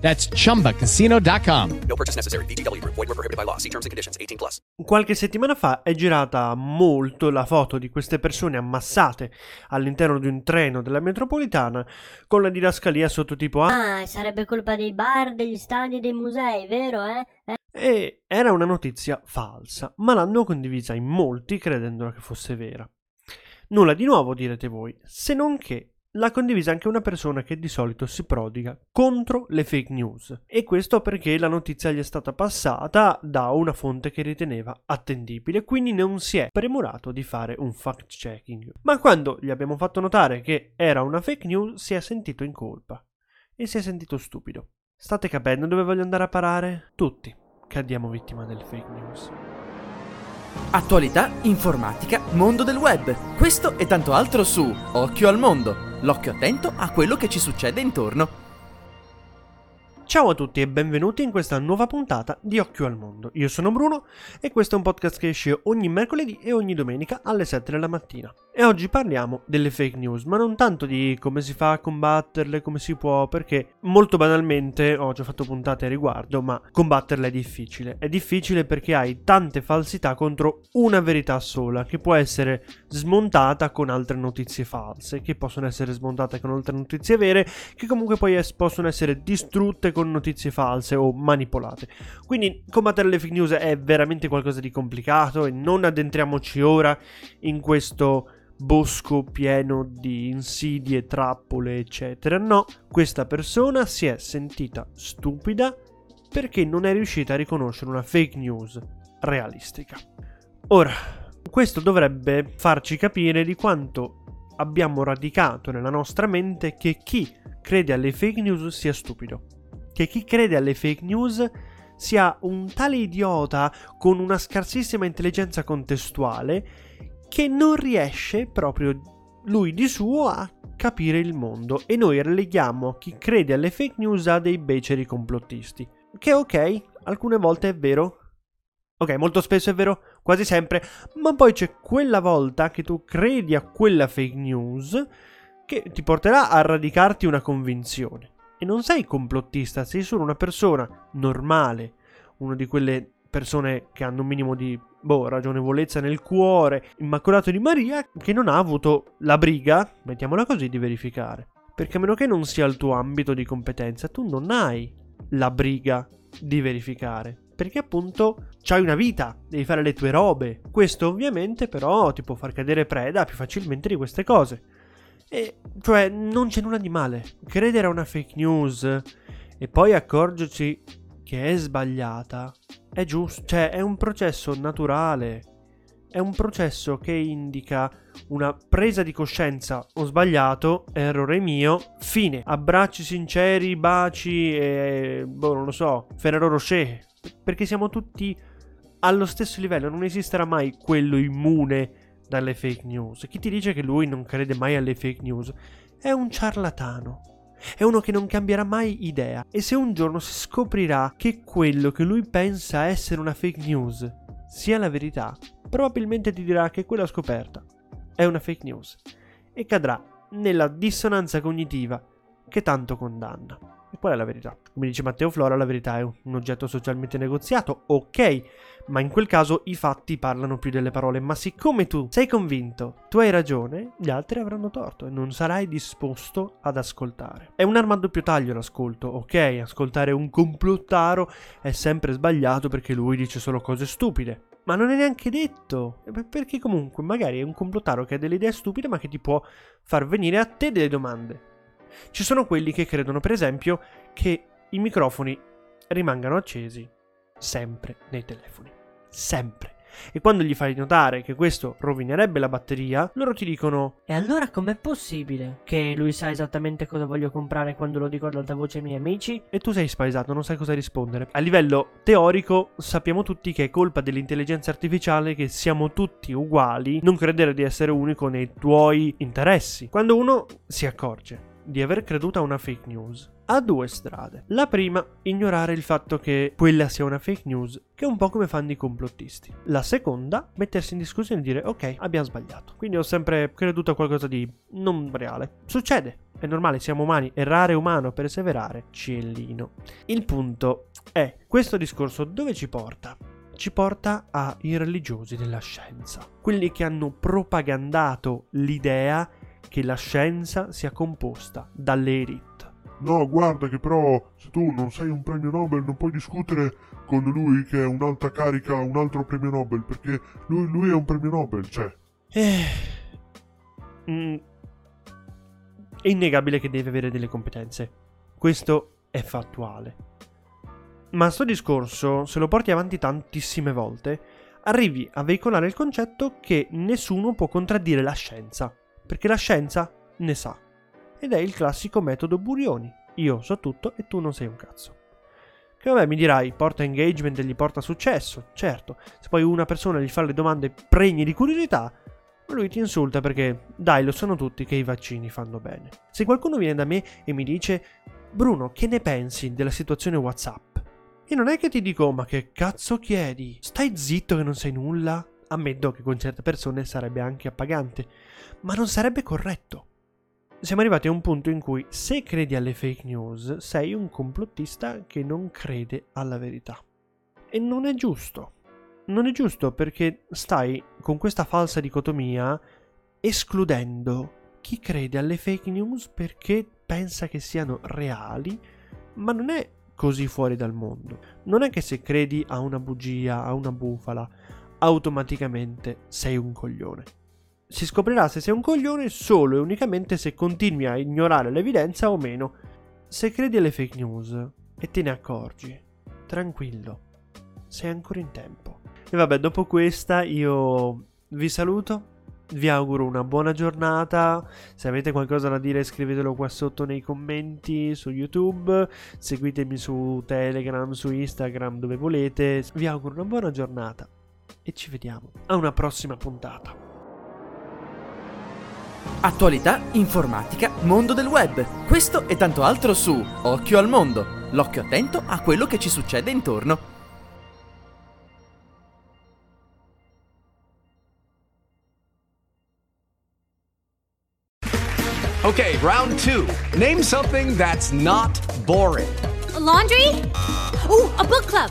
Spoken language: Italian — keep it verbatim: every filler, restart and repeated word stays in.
That's chumba casino dot com. No purchase necessary. V G W Group. Void where prohibited by law. See terms and conditions. eighteen plus. Qualche settimana fa è girata molto la foto di queste persone ammassate all'interno di un treno della metropolitana con la didascalia sotto tipo "Ah, sarebbe colpa dei bar, degli stadi e dei musei, vero, eh?" eh? E era una notizia falsa, ma l'hanno condivisa in molti credendola che fosse vera. Nulla di nuovo, direte voi, se non che l'ha condivisa anche una persona che di solito si prodiga contro le fake news, e questo perché la notizia gli è stata passata da una fonte che riteneva attendibile, quindi non si è premurato di fare un fact checking. Ma quando gli abbiamo fatto notare che era una fake news si è sentito in colpa e si è sentito stupido. State capendo dove voglio andare a parare? Tutti cadiamo vittima delle fake news. Attualità, informatica, mondo del web. Questo e tanto altro su Occhio al Mondo. L'occhio attento a quello che ci succede intorno. Ciao a tutti e benvenuti in questa nuova puntata di Occhio al Mondo. Io sono Bruno e questo è un podcast che esce ogni mercoledì e ogni domenica alle sette della mattina. E oggi parliamo delle fake news, ma non tanto di come si fa a combatterle, come si può, perché molto banalmente ho già fatto puntate a riguardo, ma combatterle è difficile. È difficile perché hai tante falsità contro una verità sola, che può essere smontata con altre notizie false, che possono essere smontate con altre notizie vere, che comunque poi es- possono essere distrutte con notizie false o manipolate. Quindi combattere le fake news è veramente qualcosa di complicato e non addentriamoci ora in questo bosco pieno di insidie, trappole, eccetera. No, questa persona si è sentita stupida perché non è riuscita a riconoscere una fake news realistica. Ora, questo dovrebbe farci capire di quanto abbiamo radicato nella nostra mente che chi crede alle fake news sia stupido, che chi crede alle fake news sia un tale idiota con una scarsissima intelligenza contestuale che non riesce proprio lui di suo a capire il mondo, e noi releghiamo chi crede alle fake news a dei beceri complottisti, che ok, alcune volte è vero, ok, molto spesso è vero, quasi sempre, ma poi c'è quella volta che tu credi a quella fake news che ti porterà a radicarti una convinzione, e non sei complottista, sei solo una persona normale, una di quelle persone che hanno un minimo di boh, ragionevolezza nel cuore, immacolato di Maria, che non ha avuto la briga, mettiamola così, di verificare. Perché a meno che non sia il tuo ambito di competenza, tu non hai la briga di verificare, perché appunto c'hai una vita, devi fare le tue robe. Questo ovviamente però ti può far cadere preda più facilmente di queste cose. E cioè non c'è nulla di male credere a una fake news e poi accorgerci che è sbagliata. È giusto, cioè è un processo naturale, è un processo che indica una presa di coscienza, ho sbagliato, errore mio, fine, abbracci sinceri, baci e, boh, non lo so, Ferrero Rocher, perché siamo tutti allo stesso livello, non esisterà mai quello immune dalle fake news. Chi ti dice che lui non crede mai alle fake news è un ciarlatano. È uno che non cambierà mai idea, e se un giorno si scoprirà che quello che lui pensa essere una fake news sia la verità, probabilmente ti dirà che quella scoperta è una fake news e cadrà nella dissonanza cognitiva che tanto condanna. E qual è la verità? Come dice Matteo Flora, la verità è un oggetto socialmente negoziato, ok, ma in quel caso i fatti parlano più delle parole, ma siccome tu sei convinto, tu hai ragione, gli altri avranno torto e non sarai disposto ad ascoltare. È un'arma a doppio taglio l'ascolto, ok, ascoltare un complottaro è sempre sbagliato perché lui dice solo cose stupide, ma non è neanche detto, perché comunque magari è un complottaro che ha delle idee stupide ma che ti può far venire a te delle domande. Ci sono quelli che credono, per esempio, che i microfoni rimangano accesi sempre nei telefoni. Sempre. e quando gli fai notare che questo rovinerebbe la batteria, loro ti dicono: e allora com'è possibile che lui sa esattamente cosa voglio comprare quando lo dico ad alta voce ai miei amici? E tu sei spaesato, non sai cosa rispondere. A livello teorico sappiamo tutti che è colpa dell'intelligenza artificiale che siamo tutti uguali, non credere di essere unico nei tuoi interessi. Quando uno si accorge di aver creduto a una fake news, ha due strade. La prima, ignorare il fatto che quella sia una fake news, che è un po' come fanno i complottisti. La seconda, mettersi in discussione e dire: ok, abbiamo sbagliato, quindi ho sempre creduto a qualcosa di non reale. Succede, è normale, siamo umani, errare è umano, perseverare cielino. Il punto è, questo discorso dove ci porta? Ci porta ai religiosi della scienza, quelli che hanno propagandato l'idea che la scienza sia composta dalle elite. No, guarda che però se tu non sei un premio Nobel non puoi discutere con lui che è un'alta carica, un altro premio Nobel, perché lui, lui è un premio Nobel, cioè. Eh. Mm. È innegabile che deve avere delle competenze. Questo è fattuale. Ma sto discorso, se lo porti avanti tantissime volte, arrivi a veicolare il concetto che nessuno può contraddire la scienza, perché la scienza ne sa. Ed è il classico metodo Burioni: io so tutto e tu non sei un cazzo. Che vabbè, mi dirai, porta engagement e gli porta successo, certo. Se poi una persona gli fa le domande pregne di curiosità, lui ti insulta perché, dai, lo sanno tutti che i vaccini fanno bene. Se qualcuno viene da me e mi dice: Bruno, che ne pensi della situazione WhatsApp? E non è che ti dico: ma che cazzo chiedi? Stai zitto che non sai nulla. Ammetto che con certe persone sarebbe anche appagante, ma non sarebbe corretto. Siamo arrivati a un punto in cui, se credi alle fake news, sei un complottista che non crede alla verità. E non è giusto. Non è giusto perché stai, con questa falsa dicotomia, escludendo chi crede alle fake news perché pensa che siano reali, ma non è così fuori dal mondo. Non è che se credi a una bugia, a una bufala, automaticamente sei un coglione. Si scoprirà se sei un coglione solo e unicamente se continui a ignorare l'evidenza o meno. Se credi alle fake news e te ne accorgi, tranquillo, sei ancora in tempo. E vabbè, dopo questa io vi saluto, vi auguro una buona giornata. Se avete qualcosa da dire scrivetelo qua sotto nei commenti su YouTube, seguitemi su Telegram, su Instagram, dove volete. Vi auguro una buona giornata e ci vediamo a una prossima puntata. Attualità, informatica, mondo del web. Questo e tanto altro su Occhio al Mondo. L'occhio attento a quello che ci succede intorno. Ok, round two. Name something that's not boring. A laundry? Ooh, a book club.